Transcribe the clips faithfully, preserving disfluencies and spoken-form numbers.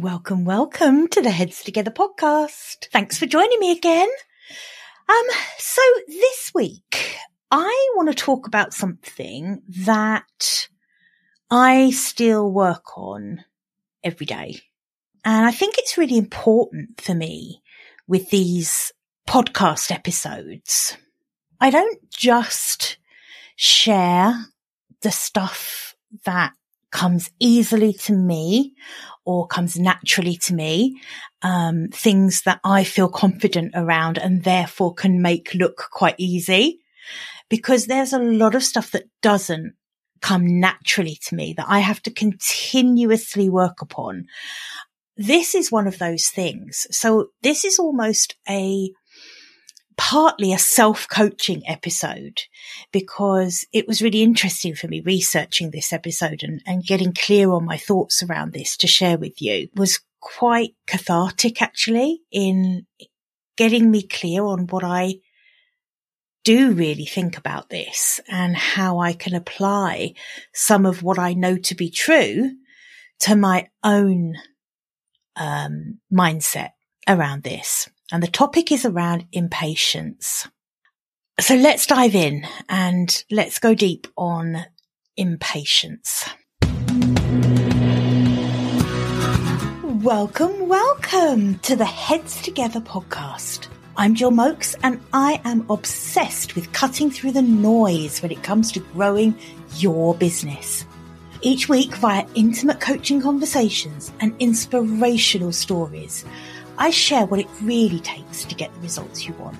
Welcome, welcome, welcome to the Heads Together podcast. Thanks for joining me again. Um, so this week, I want to talk about something that I still work on every day. And I think it's really important for me with these podcast episodes. I don't just share the stuff that comes easily to me or comes naturally to me, um, things that I feel confident around and therefore can make look quite easy, because there's a lot of stuff that doesn't come naturally to me that I have to continuously work upon. This is one of those things. So this is almost a partly a self-coaching episode, because it was really interesting for me researching this episode and, and getting clear on my thoughts around this to share with you. It was quite cathartic, actually, in getting me clear on what I do really think about this and how I can apply some of what I know to be true to my own um, mindset around this. And the topic is around impatience. So let's dive in and let's go deep on impatience. Welcome, welcome to the Heads Together podcast. I'm Gill Moakes, and I am obsessed with cutting through the noise when it comes to growing your business. Each week, via intimate coaching conversations and inspirational stories, I share what it really takes to get the results you want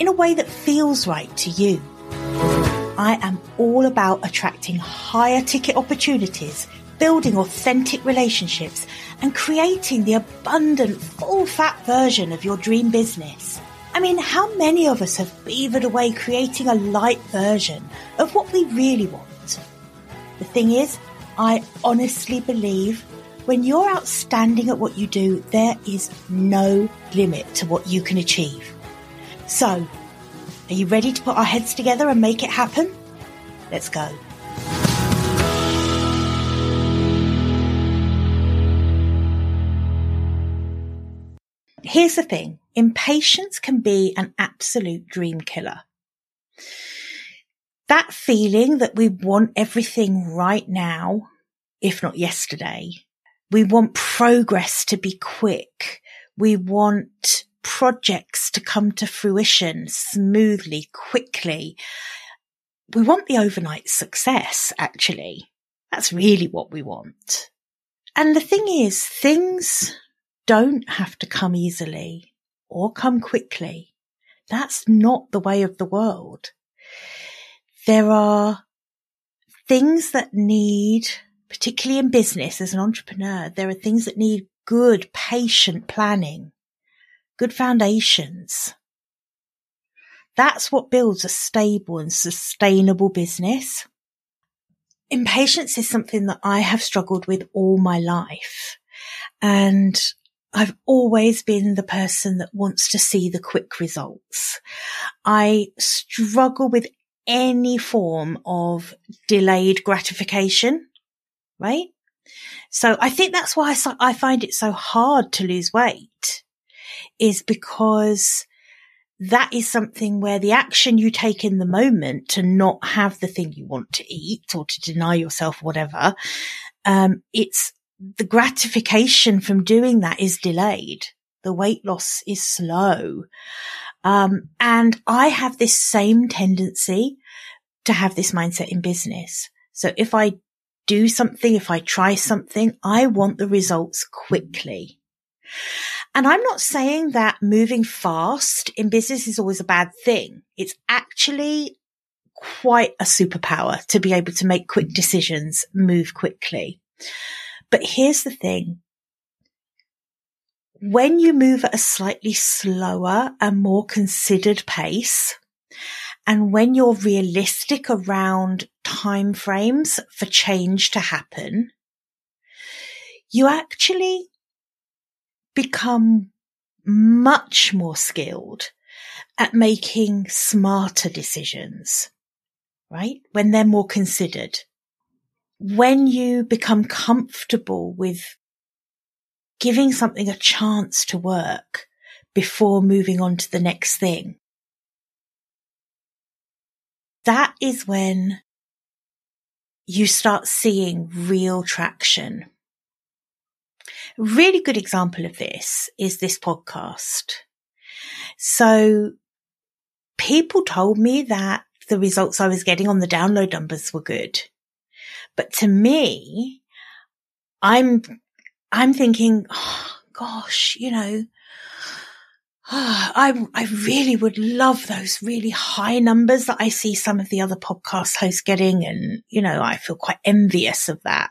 in a way that feels right to you. I am all about attracting higher ticket opportunities, building authentic relationships, and creating the abundant, full-fat version of your dream business. I mean, how many of us have beavered away creating a light version of what we really want? The thing is, I honestly believe when you're outstanding at what you do, there is no limit to what you can achieve. So, are you ready to put our heads together and make it happen? Let's go. Here's the thing. Impatience can be an absolute dream killer. That feeling that we want everything right now, if not yesterday. We want progress to be quick. We want projects to come to fruition smoothly, quickly. We want the overnight success, actually. That's really what we want. And the thing is, things don't have to come easily or come quickly. That's not the way of the world. There are things that need, particularly in business, as an entrepreneur, there are things that need good, patient planning, good foundations. That's what builds a stable and sustainable business. Impatience is something that I have struggled with all my life. And I've always been the person that wants to see the quick results. I struggle with any form of delayed gratification. Right? So I think that's why I find it so hard to lose weight, is because that is something where the action you take in the moment to not have the thing you want to eat or to deny yourself, whatever, um, it's the gratification from doing that is delayed. The weight loss is slow. Um, and I have this same tendency to have this mindset in business. So if I do something, if I try something, I want the results quickly. And I'm not saying that moving fast in business is always a bad thing. It's actually quite a superpower to be able to make quick decisions, move quickly. But here's the thing. When you move at a slightly slower and more considered pace, and when you're realistic around timeframes for change to happen, you actually become much more skilled at making smarter decisions, right? When they're more considered. When you become comfortable with giving something a chance to work before moving on to the next thing. That is when you start seeing real traction. A really good example of this is this podcast. So people told me that the results I was getting on the download numbers were good. But to me, I'm I'm thinking, oh, gosh, you know, oh, I I really would love those really high numbers that I see some of the other podcast hosts getting. And, you know, I feel quite envious of that.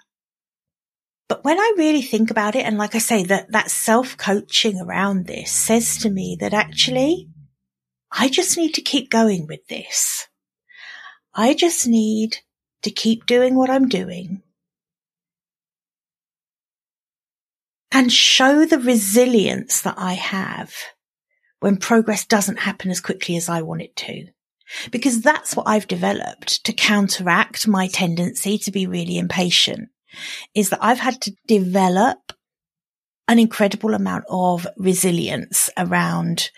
But when I really think about it, and like I say, that, that self-coaching around this says to me that actually I just need to keep going with this. I just need to keep doing what I'm doing and show the resilience that I have when progress doesn't happen as quickly as I want it to. Because that's what I've developed to counteract my tendency to be really impatient, is that I've had to develop an incredible amount of resilience around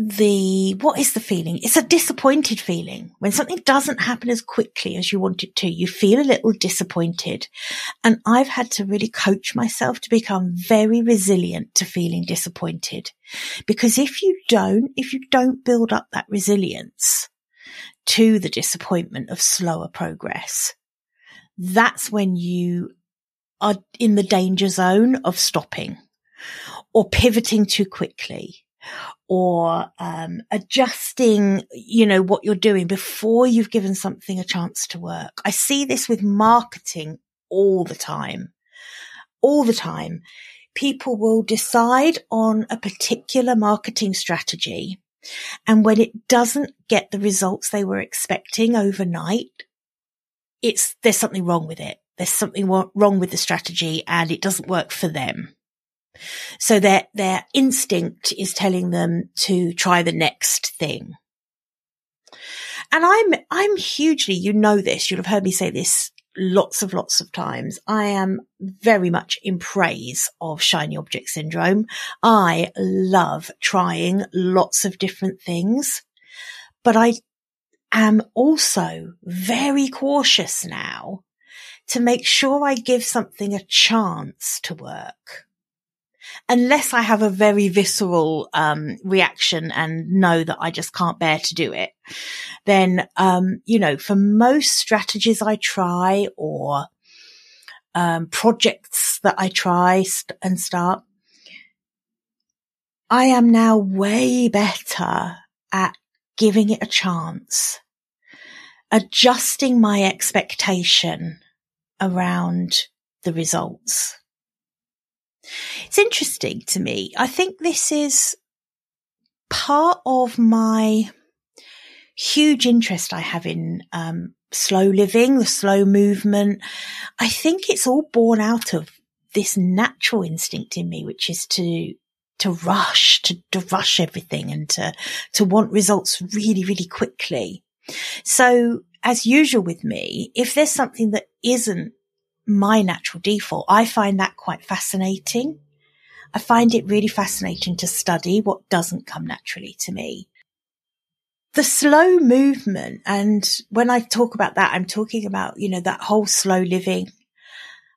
the, what is the feeling? It's a disappointed feeling. When something doesn't happen as quickly as you want it to, you feel a little disappointed. And I've had to really coach myself to become very resilient to feeling disappointed. Because if you don't, if you don't build up that resilience to the disappointment of slower progress, that's when you are in the danger zone of stopping or pivoting too quickly or um adjusting, you know, what you're doing before you've given something a chance to work. I see this with marketing all the time. All the time. People will decide on a particular marketing strategy, and when it doesn't get the results they were expecting overnight, It's, there's something wrong with it. There's something wrong with the strategy and it doesn't work for them. So their, their instinct is telling them to try the next thing. And I'm, I'm hugely, you know this, you'll have heard me say this lots of lots of times. I am very much in praise of shiny object syndrome. I love trying lots of different things, but I I'm also very cautious now to make sure I give something a chance to work. Unless I have a very visceral um reaction and know that I just can't bear to do it, then, um, you know, for most strategies I try or um projects that I try st- and start, I am now way better at giving it a chance, adjusting my expectation around the results. It's interesting to me. I think this is part of my huge interest I have in um, slow living, the slow movement. I think it's all born out of this natural instinct in me, which is to to rush, to, to rush everything and to, to want results really, really quickly. So as usual with me, if there's something that isn't my natural default, I find that quite fascinating. I find it really fascinating to study what doesn't come naturally to me. The slow movement, and when I talk about that, I'm talking about, you know, that whole slow living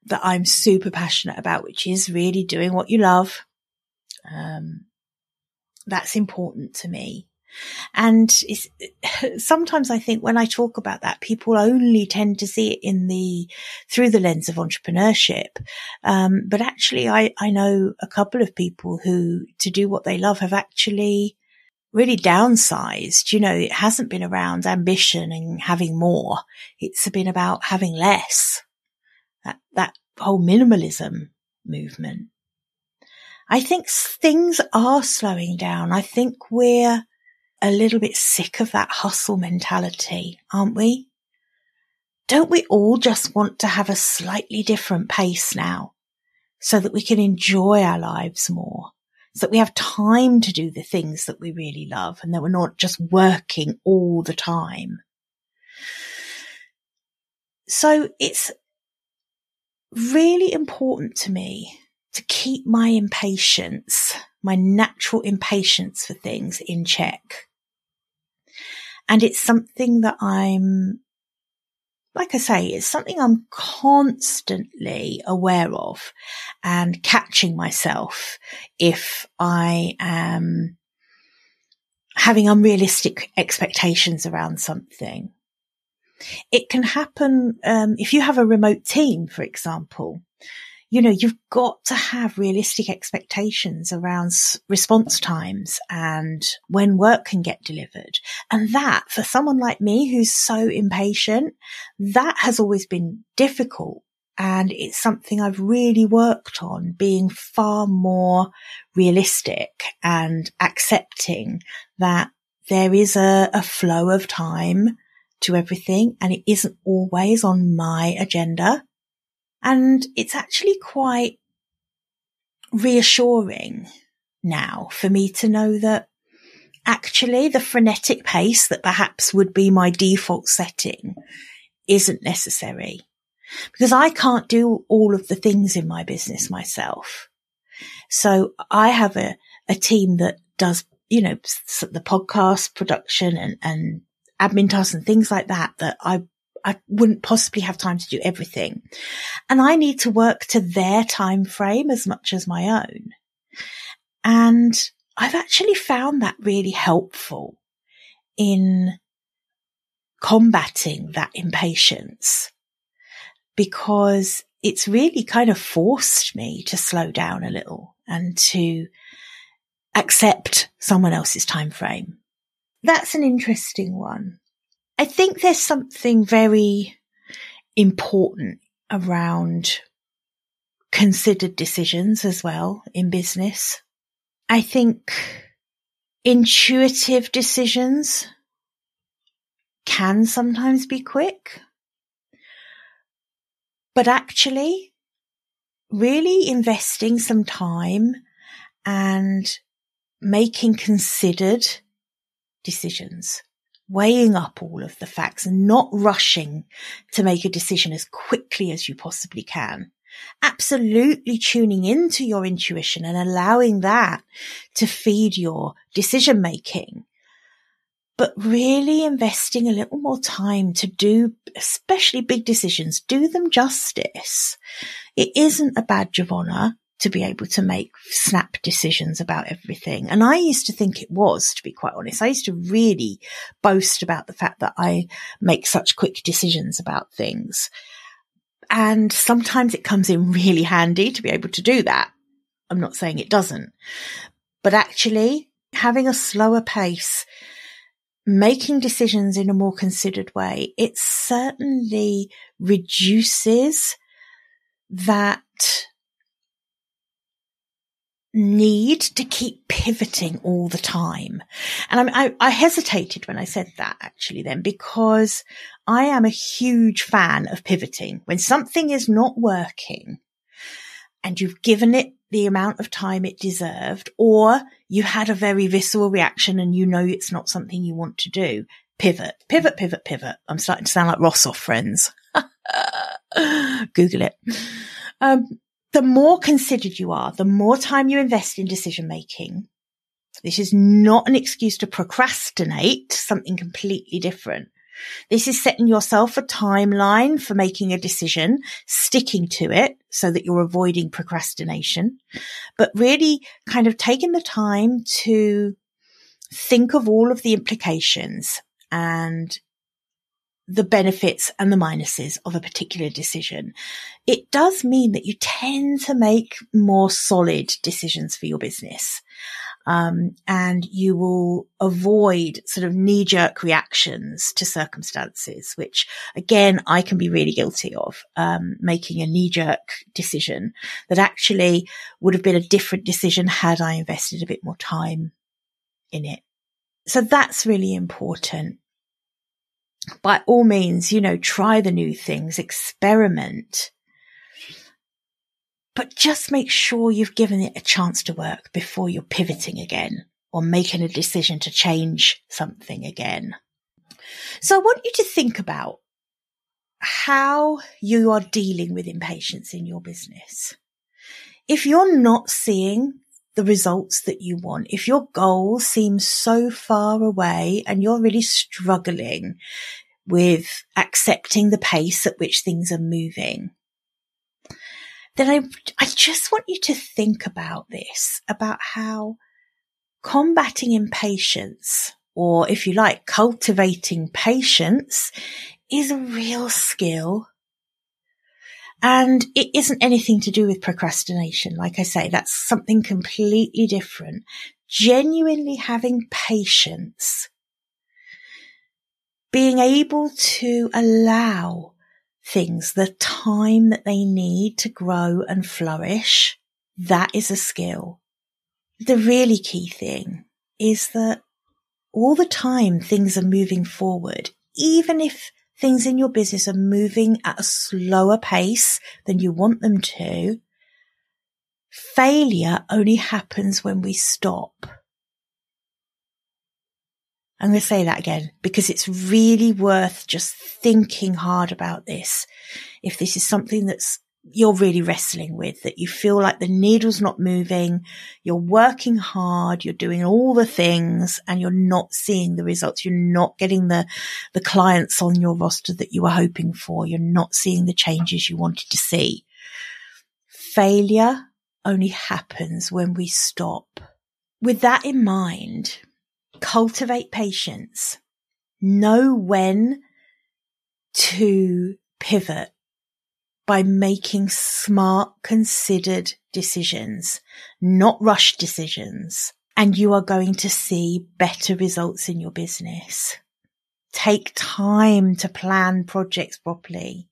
that I'm super passionate about, which is really doing what you love. Um, that's important to me. And it's, sometimes I think when I talk about that, people only tend to see it in the, through the lens of entrepreneurship. Um, but actually I, I know a couple of people who, to do what they love, have actually really downsized. You know, it hasn't been around ambition and having more. It's been about having less. That, that whole minimalism movement. I think things are slowing down. I think we're a little bit sick of that hustle mentality, aren't we? Don't we all just want to have a slightly different pace now so that we can enjoy our lives more, so that we have time to do the things that we really love and that we're not just working all the time? So it's really important to me to keep my impatience, my natural impatience for things, in check. And it's something that I'm, like I say, it's something I'm constantly aware of and catching myself if I am having unrealistic expectations around something. It can happen um, if you have a remote team, for example. You know, you've got to have realistic expectations around response times and when work can get delivered. And that, for someone like me who's so impatient, that has always been difficult. And it's something I've really worked on, being far more realistic and accepting that there is a, a flow of time to everything and it isn't always on my agenda. And it's actually quite reassuring now for me to know that actually the frenetic pace that perhaps would be my default setting isn't necessary, because I can't do all of the things in my business myself. So I have a, a team that does, you know, the podcast production and, and admin tasks and things like that, that I I wouldn't possibly have time to do everything. And I need to work to their time frame as much as my own. And I've actually found that really helpful in combating that impatience, because it's really kind of forced me to slow down a little and to accept someone else's time frame. That's an interesting one. I think there's something very important around considered decisions as well in business. I think intuitive decisions can sometimes be quick, but actually really investing some time and making considered decisions, weighing up all of the facts and not rushing to make a decision as quickly as you possibly can. Absolutely tuning into your intuition and allowing that to feed your decision making. But really investing a little more time to do, especially big decisions, do them justice. It isn't a badge of honor to be able to make snap decisions about everything. And I used to think it was, to be quite honest. I used to really boast about the fact that I make such quick decisions about things. And sometimes it comes in really handy to be able to do that. I'm not saying it doesn't. But actually, having a slower pace, making decisions in a more considered way, it certainly reduces that need to keep pivoting all the time. And I, I, I hesitated when I said that actually then, because I am a huge fan of pivoting. When something is not working and you've given it the amount of time it deserved, or you had a very visceral reaction and you know it's not something you want to do, pivot, pivot, pivot, pivot. I'm starting to sound like Ross or Friends. Google it. Um, The more considered you are, the more time you invest in decision making. This is not an excuse to procrastinate something completely different. This is setting yourself a timeline for making a decision, sticking to it so that you're avoiding procrastination, but really kind of taking the time to think of all of the implications and the benefits and the minuses of a particular decision. It does mean that you tend to make more solid decisions for your business. Um, and you will avoid sort of knee-jerk reactions to circumstances, which again, I can be really guilty of, um, making a knee-jerk decision that actually would have been a different decision had I invested a bit more time in it. So that's really important. By all means, you know, try the new things, experiment, but just make sure you've given it a chance to work before you're pivoting again or making a decision to change something again. So I want you to think about how you are dealing with impatience in your business. If you're not seeing the results that you want, if your goal seems so far away and you're really struggling with accepting the pace at which things are moving, then I, I just want you to think about this, about how combating impatience, or if you like, cultivating patience, is a real skill. And it isn't anything to do with procrastination. Like I say, that's something completely different. Genuinely having patience, being able to allow things the time that they need to grow and flourish, that is a skill. The really key thing is that all the time things are moving forward, even if things in your business are moving at a slower pace than you want them to. Failure only happens when we stop. I'm going to say that again, because it's really worth just thinking hard about this. If this is something that's you're really wrestling with, that you feel like the needle's not moving, you're working hard, you're doing all the things and you're not seeing the results. You're not getting the, the clients on your roster that you were hoping for. You're not seeing the changes you wanted to see. Failure only happens when we stop. With that in mind, cultivate patience. Know when to pivot by making smart, considered decisions, not rushed decisions, and you are going to see better results in your business. Take time to plan projects properly.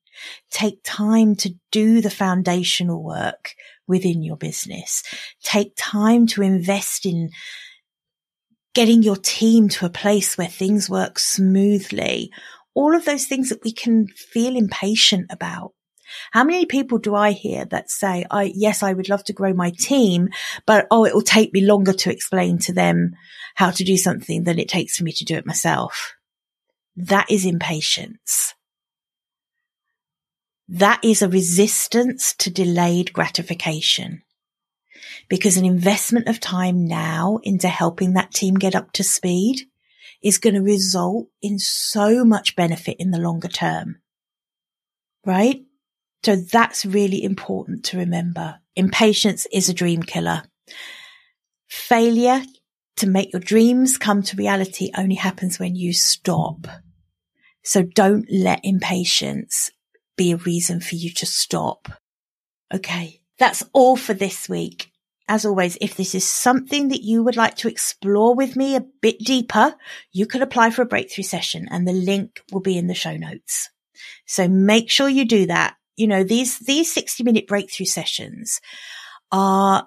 Take time to do the foundational work within your business. Take time to invest in getting your team to a place where things work smoothly. All of those things that we can feel impatient about. How many people do I hear that say, I, yes, I would love to grow my team, but oh, it will take me longer to explain to them how to do something than it takes for me to do it myself. That is impatience. That is a resistance to delayed gratification, because an investment of time now into helping that team get up to speed is going to result in so much benefit in the longer term, right? So that's really important to remember. Impatience is a dream killer. Failure to make your dreams come to reality only happens when you stop. So don't let impatience be a reason for you to stop. Okay, that's all for this week. As always, if this is something that you would like to explore with me a bit deeper, you can apply for a breakthrough session and the link will be in the show notes. So make sure you do that. You know, these, these sixty minute breakthrough sessions are,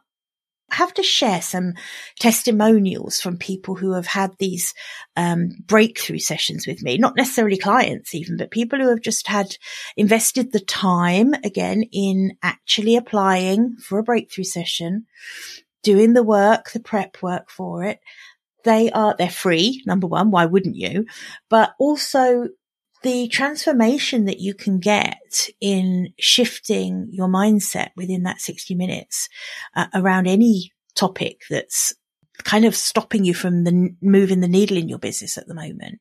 have to share some testimonials from people who have had these, um, breakthrough sessions with me, not necessarily clients even, but people who have just had invested the time again in actually applying for a breakthrough session, doing the work, the prep work for it. They are, they're free. Number one, why wouldn't you? But also, the transformation that you can get in shifting your mindset within that sixty minutes uh, around any topic that's kind of stopping you from the, moving the needle in your business at the moment.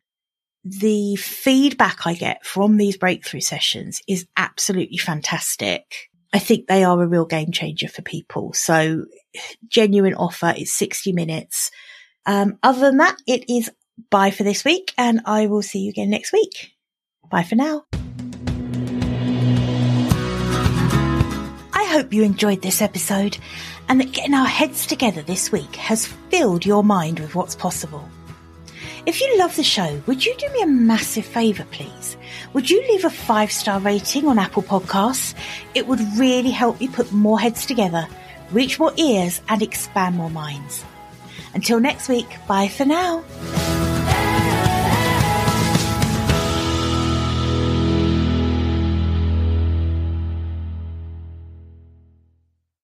The feedback I get from these breakthrough sessions is absolutely fantastic. I think they are a real game changer for people. So genuine offer is sixty minutes. Um, other than that, it is bye for this week and I will see you again next week. Bye for now. I hope you enjoyed this episode and that getting our heads together this week has filled your mind with what's possible. If you love the show, would you do me a massive favour, please? Would you leave a five-star rating on Apple Podcasts? It would really help me put more heads together, reach more ears and expand more minds. Until next week, bye for now.